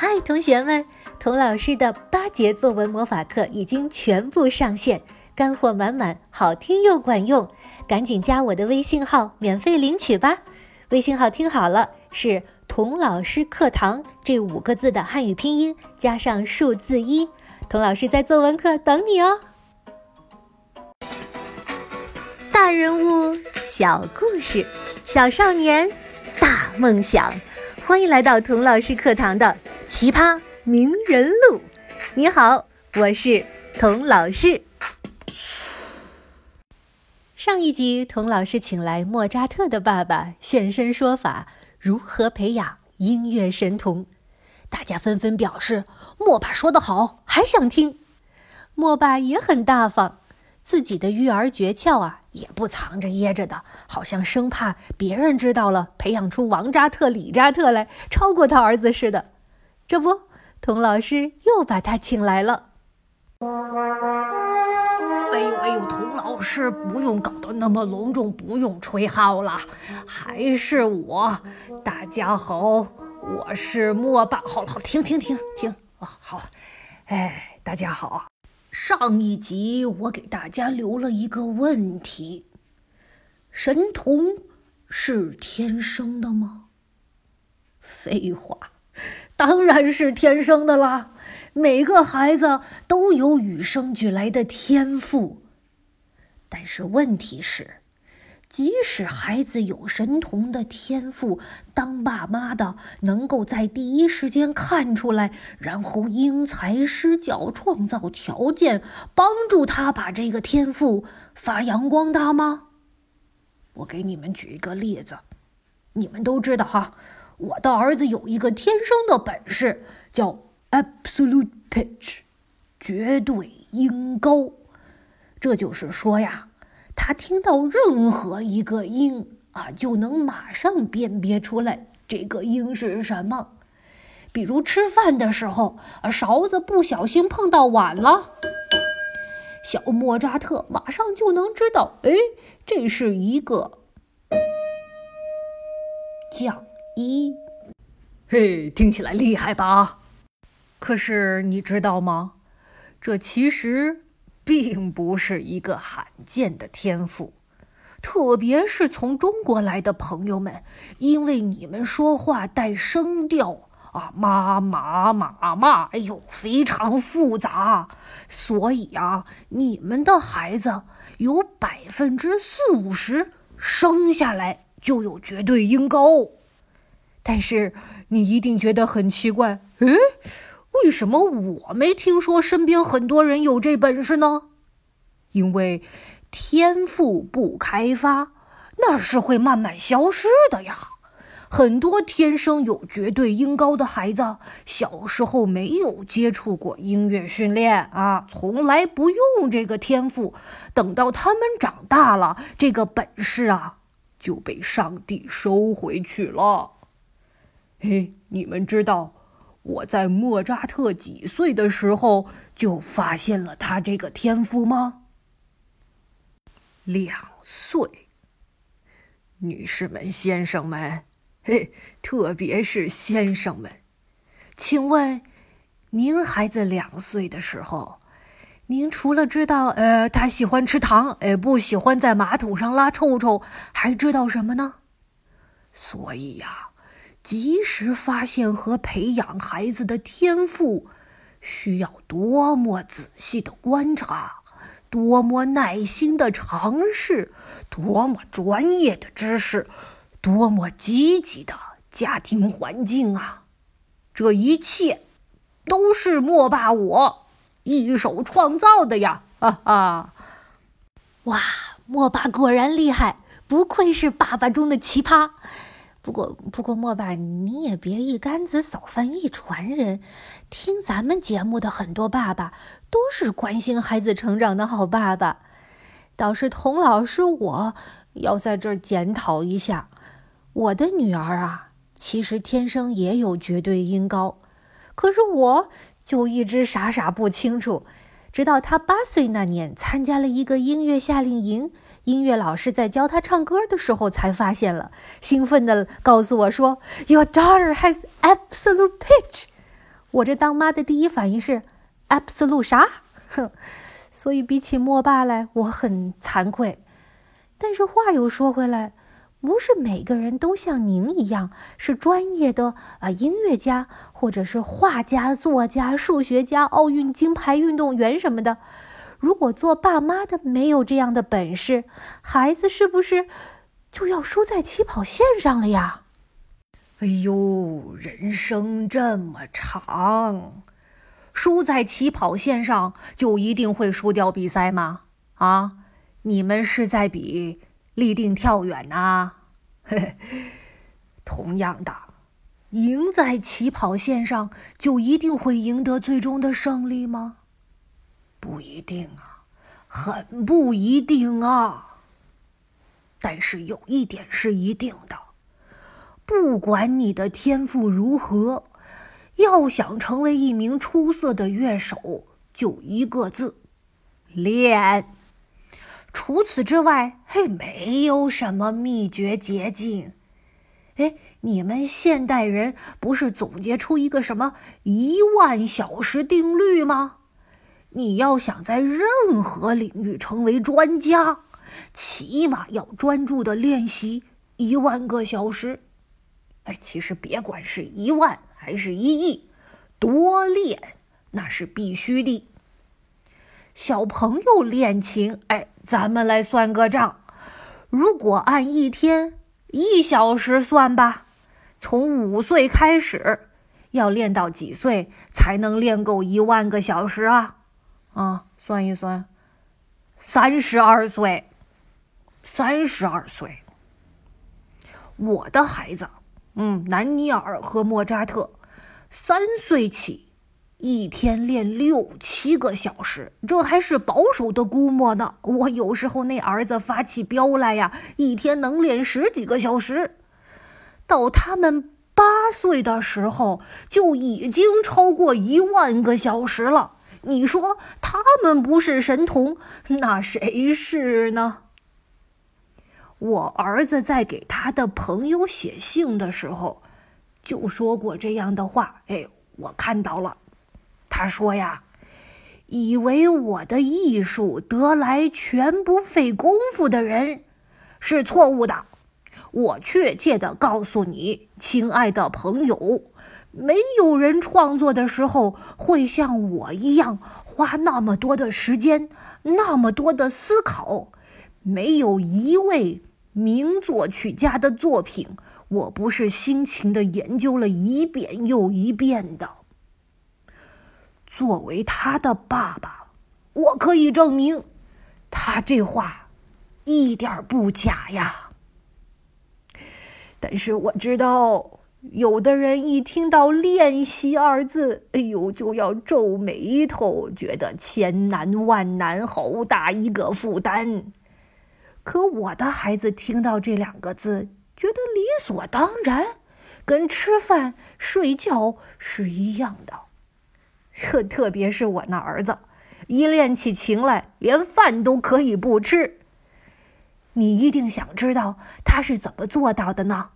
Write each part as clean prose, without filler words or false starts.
嗨，同学们，童老师的8节作文魔法课已经全部上线，干货满满，好听又管用，赶紧加我的微信号免费领取吧。微信号听好了，是童老师课堂这5个字的汉语拼音加上数字1，童老师在作文课等你哦。大人物小故事，小少年大梦想，欢迎来到童老师课堂的奇葩名人录。你好，我是童老师。上一集童老师请来莫扎特的爸爸现身说法，如何培养音乐神童。大家纷纷表示莫爸说得好，还想听。莫爸也很大方，自己的育儿诀窍啊也不藏着掖着的，好像生怕别人知道了，培养出王扎特李扎特来超过他儿子似的。这不，童老师又把他请来了。哎呦，童老师不用搞得那么隆重，不用吹号了，还是我。大家好，我是莫爸。好，停啊，好。哎，大家好。上一集我给大家留了一个问题，神童是天生的吗？废话，当然是天生的啦，每个孩子都有与生俱来的天赋。但是问题是，即使孩子有神童的天赋，当爸妈的能够在第一时间看出来，然后因材施教，创造条件，帮助他把这个天赋发扬光大吗？我给你们举一个例子，你们都知道哈，我的儿子有一个天生的本事，叫 absolute pitch， 绝对音高。这就是说呀，他听到任何一个音啊，就能马上辨别出来这个音是什么。比如吃饭的时候，勺子不小心碰到碗了，小莫扎特马上就能知道，哎，这是一个降一。嘿，听起来厉害吧？可是你知道吗？这其实并不是一个罕见的天赋，特别是从中国来的朋友们，因为你们说话带声调啊，妈，哎呦，非常复杂，所以啊，你们的孩子有40%-50%生下来就有绝对音高。但是你一定觉得很奇怪，诶，为什么我没听说身边很多人有这本事呢？因为天赋不开发，那是会慢慢消失的呀。很多天生有绝对音高的孩子，小时候没有接触过音乐训练啊，从来不用这个天赋，等到他们长大了，这个本事啊，就被上帝收回去了。嘿，你们知道我在莫扎特几岁的时候就发现了他这个天赋吗？2岁。女士们、先生们，嘿，特别是先生们，请问您孩子2岁的时候，您除了知道他喜欢吃糖，不喜欢在马桶上拉臭臭，还知道什么呢？所以呀，及时发现和培养孩子的天赋，需要多么仔细的观察，多么耐心的尝试，多么专业的知识，多么积极的家庭环境啊！这一切都是莫爸我一手创造的呀！哈哈！哇，莫爸果然厉害，不愧是爸爸中的奇葩。不过莫爸，你也别一竿子扫翻一船人，听咱们节目的很多爸爸都是关心孩子成长的好爸爸。倒是童老师我要在这儿检讨一下，我的女儿啊，其实天生也有绝对音高，可是我就一直傻不清楚，直到她8岁那年参加了一个音乐夏令营，音乐老师在教他唱歌的时候才发现了，兴奋地告诉我说 Your daughter has absolute pitch。我这当妈的第一反应是 absolute 啥？哼，所以比起莫爸来，我很惭愧。但是话又说回来，不是每个人都像您一样是专业的音乐家，或者是画家、作家、数学家、奥运金牌运动员什么的。如果做爸妈的没有这样的本事，孩子是不是就要输在起跑线上了呀？哎呦，人生这么长，输在起跑线上就一定会输掉比赛吗？啊，你们是在比立定跳远呐、同样的，赢在起跑线上就一定会赢得最终的胜利吗？不一定啊，很不一定啊。但是有一点是一定的，不管你的天赋如何，要想成为一名出色的乐手，就一个字：练。除此之外，没有什么秘诀捷径。你们现代人不是总结出一个什么10000小时定律吗？你要想在任何领域成为专家，起码要专注的练习10000个小时。其实别管是10000还是1亿，多练那是必须的。小朋友练琴，咱们来算个账。如果按一天1小时算吧，从5岁开始，要练到几岁才能练够10000个小时啊？算一算，32岁。32岁，我的孩子，南尼尔和莫扎特，3岁起，一天练6-7个小时，这还是保守的估摸呢。我有时候那儿子发起飙来呀，一天能练10几个小时。到他们8岁的时候，就已经超过10000个小时了。你说他们不是神童，那谁是呢？我儿子在给他的朋友写信的时候，就说过这样的话，我看到了。他说呀，以为我的艺术得来全不费功夫的人是错误的。我确切地告诉你，亲爱的朋友，没有人创作的时候会像我一样花那么多的时间，那么多的思考。没有一位名作曲家的作品，我不是辛勤地研究了一遍又一遍的。作为他的爸爸，我可以证明，他这话一点不假呀。但是我知道，有的人一听到练习二字，就要皱眉头，觉得千难万难，好大一个负担。可我的孩子听到这2个字，觉得理所当然，跟吃饭睡觉是一样的。特别是我那儿子，一练起琴来，连饭都可以不吃。你一定想知道他是怎么做到的呢？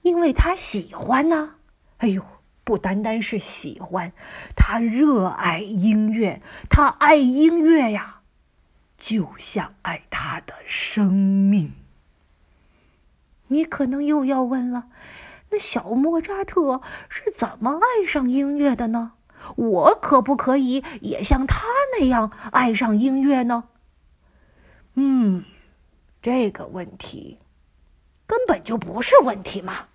因为他喜欢呢。不单单是喜欢，他热爱音乐，他爱音乐呀，就像爱他的生命。你可能又要问了，那小莫扎特是怎么爱上音乐的呢？我可不可以也像他那样爱上音乐呢？这个问题根本就不是问题嘛，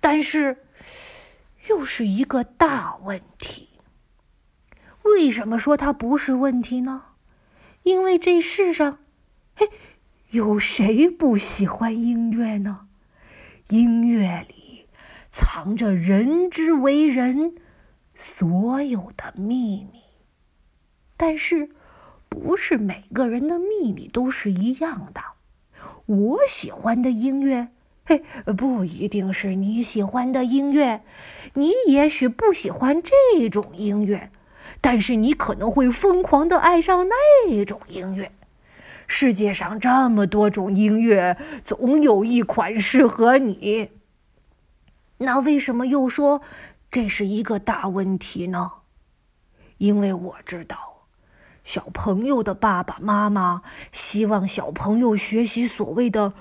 但是又是一个大问题。为什么说它不是问题呢？因为这世上，有谁不喜欢音乐呢？音乐里藏着人之为人所有的秘密，但是不是每个人的秘密都是一样的。我喜欢的音乐，不一定是你喜欢的音乐。你也许不喜欢这种音乐，但是你可能会疯狂地爱上那种音乐。世界上这么多种音乐，总有一款适合你。那为什么又说这是一个大问题呢，因为我知道小朋友的爸爸妈妈希望小朋友学习所谓的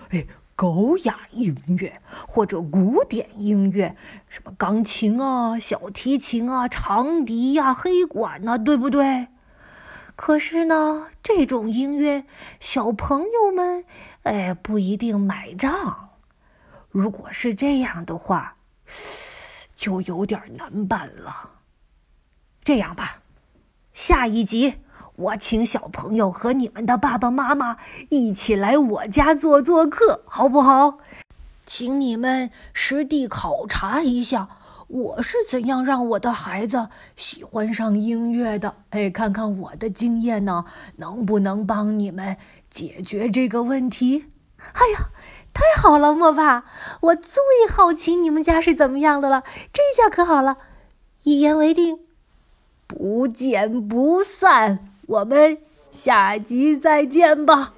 高雅音乐或者古典音乐，什么钢琴啊、小提琴啊、长笛呀、黑管啊，对不对？可是呢，这种音乐小朋友们不一定买账。如果是这样的话，就有点难办了。这样吧，下一集我请小朋友和你们的爸爸妈妈一起来我家做客，好不好？请你们实地考察一下，我是怎样让我的孩子喜欢上音乐的。看看我的经验呢，能不能帮你们解决这个问题？哎呀，太好了，莫爸，我最好奇你们家是怎么样的了，这下可好了，一言为定，不见不散。我们下集再见吧。